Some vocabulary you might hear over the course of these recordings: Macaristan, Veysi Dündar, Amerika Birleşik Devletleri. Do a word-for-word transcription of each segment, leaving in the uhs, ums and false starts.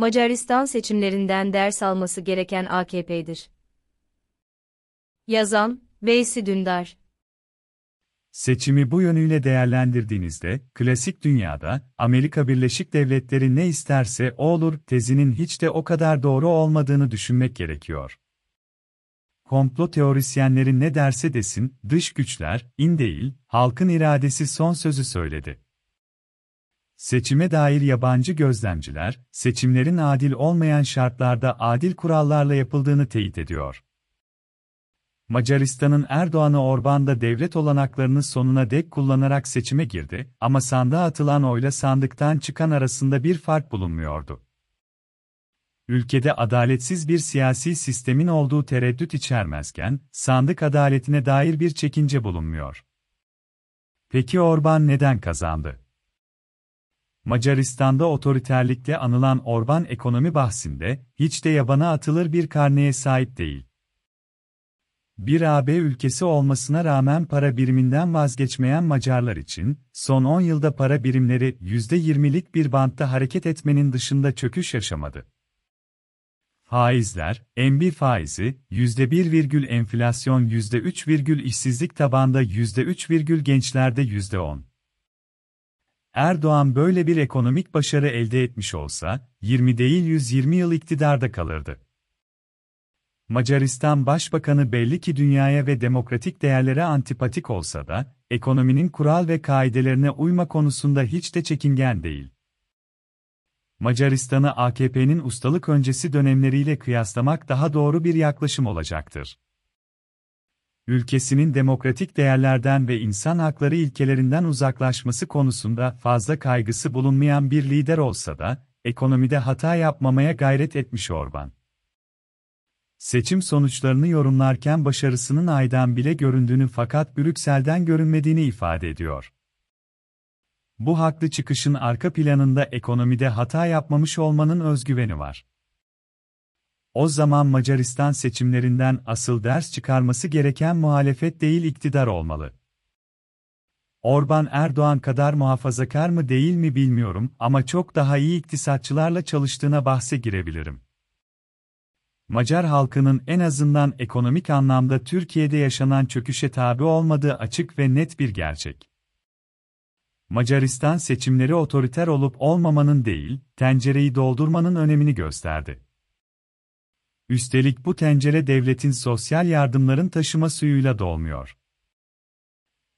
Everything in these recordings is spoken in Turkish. Macaristan seçimlerinden ders alması gereken A K P'dir. Yazan, Veysi Dündar. Seçimi bu yönüyle değerlendirdiğinizde, klasik dünyada, Amerika Birleşik Devletleri ne isterse o olur tezinin hiç de o kadar doğru olmadığını düşünmek gerekiyor. Komplo teorisyenleri ne derse desin, dış güçler, in değil, halkın iradesi son sözü söyledi. Seçime dair yabancı gözlemciler, seçimlerin adil olmayan şartlarda adil kurallarla yapıldığını teyit ediyor. Macaristan'ın Erdoğan'ı Orbán'da devlet olanaklarını sonuna dek kullanarak seçime girdi ama sandığa atılan oyla sandıktan çıkan arasında bir fark bulunmuyordu. Ülkede adaletsiz bir siyasi sistemin olduğu tereddüt içermezken, sandık adaletine dair bir çekince bulunmuyor. Peki Orbán neden kazandı? Macaristan'da otoriterlikle anılan Orbán ekonomi bahsinde, hiç de yabana atılır bir karneye sahip değil. Bir A B ülkesi olmasına rağmen para biriminden vazgeçmeyen Macarlar için, son on yılda para birimleri yüzde yirmilik bir bantta hareket etmenin dışında çöküş yaşamadı. Faizler, M B faizi, yüzde bir virgül enflasyon yüzde üç virgül işsizlik tabanda yüzde üç virgül gençlerde yüzde on. Erdoğan böyle bir ekonomik başarı elde etmiş olsa, yirmi değil yüz yirmi yıl iktidarda kalırdı. Macaristan Başbakanı belli ki dünyaya ve demokratik değerlere antipatik olsa da, ekonominin kural ve kaidelerine uyma konusunda hiç de çekingen değil. Macaristan'ı A K P'nin ustalık öncesi dönemleriyle kıyaslamak daha doğru bir yaklaşım olacaktır. Ülkesinin demokratik değerlerden ve insan hakları ilkelerinden uzaklaşması konusunda fazla kaygısı bulunmayan bir lider olsa da, ekonomide hata yapmamaya gayret etmiş Orbán. Seçim sonuçlarını yorumlarken başarısının aydan bile göründüğünü fakat Brüksel'den görünmediğini ifade ediyor. Bu haklı çıkışın arka planında ekonomide hata yapmamış olmanın özgüveni var. O zaman Macaristan seçimlerinden asıl ders çıkarması gereken muhalefet değil iktidar olmalı. Orbán Erdoğan kadar muhafazakar mı değil mi bilmiyorum ama çok daha iyi iktisatçılarla çalıştığına bahse girebilirim. Macar halkının en azından ekonomik anlamda Türkiye'de yaşanan çöküşe tabi olmadığı açık ve net bir gerçek. Macaristan seçimleri otoriter olup olmamanın değil, tencereyi doldurmanın önemini gösterdi. Üstelik bu tencere devletin sosyal yardımların taşıma suyuyla dolmuyor.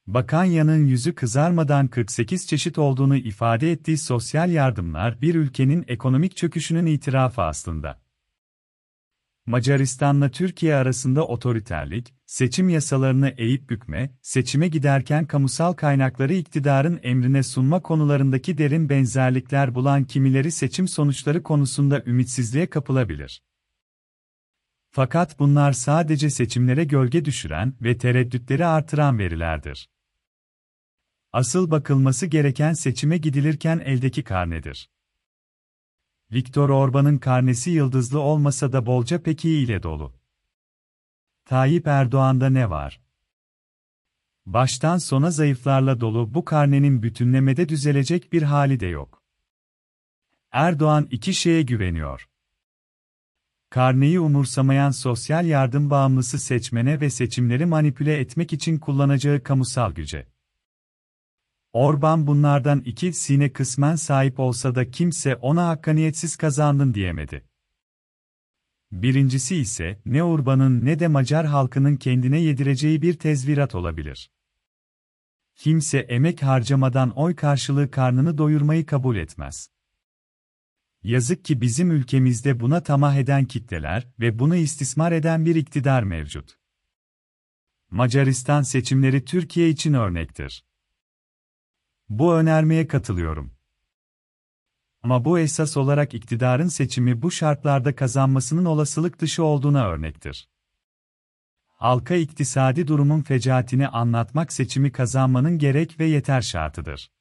Bakanyanın yüzü kızarmadan kırk sekiz çeşit olduğunu ifade ettiği sosyal yardımlar bir ülkenin ekonomik çöküşünün itirafı aslında. Macaristan'la Türkiye arasında otoriterlik, seçim yasalarını eğip bükme, seçime giderken kamusal kaynakları iktidarın emrine sunma konularındaki derin benzerlikler bulan kimileri seçim sonuçları konusunda ümitsizliğe kapılabilir. Fakat bunlar sadece seçimlere gölge düşüren ve tereddütleri artıran verilerdir. Asıl bakılması gereken seçime gidilirken eldeki karnedir. Viktor Orbán'ın karnesi yıldızlı olmasa da bolca pekiği ile dolu. Tayyip Erdoğan'da ne var? Baştan sona zayıflarla dolu bu karnenin bütünlemede düzelecek bir hali de yok. Erdoğan iki şeye güveniyor. Karneyi umursamayan sosyal yardım bağımlısı seçmene ve seçimleri manipüle etmek için kullanacağı kamusal güce. Orbán bunlardan ikisine kısmen sahip olsa da kimse ona hakkaniyetsiz kazandın diyemedi. Birincisi ise ne Orbán'ın ne de Macar halkının kendine yedireceği bir tezvirat olabilir. Kimse emek harcamadan oy karşılığı karnını doyurmayı kabul etmez. Yazık ki bizim ülkemizde buna tamah eden kitleler ve bunu istismar eden bir iktidar mevcut. Macaristan seçimleri Türkiye için örnektir. Bu önermeye katılıyorum. Ama bu esas olarak iktidarın seçimi bu şartlarda kazanmasının olasılık dışı olduğuna örnektir. Halka iktisadi durumun fecaatini anlatmak seçimi kazanmanın gerek ve yeter şartıdır.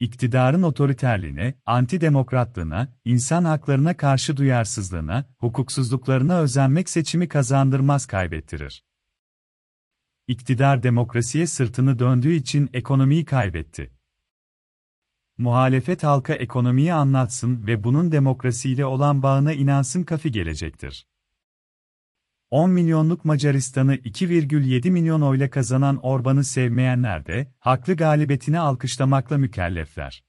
İktidarın otoriterliğine, antidemokratlığına, insan haklarına karşı duyarsızlığına, hukuksuzluklarına özenmek seçimi kazandırmaz, kaybettirir. İktidar demokrasiye sırtını döndüğü için ekonomiyi kaybetti. Muhalefet halka ekonomiyi anlatsın ve bunun demokrasiyle olan bağına inansın kafi gelecektir. on milyonluk Macaristan'ı iki virgül yedi milyon oyla kazanan Orban'ı sevmeyenler de, haklı galibiyetini alkışlamakla mükellefler.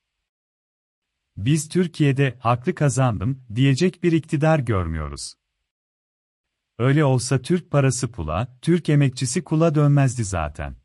Biz Türkiye'de haklı kazandım diyecek bir iktidar görmüyoruz. Öyle olsa Türk parası pula, Türk emekçisi kula dönmezdi zaten.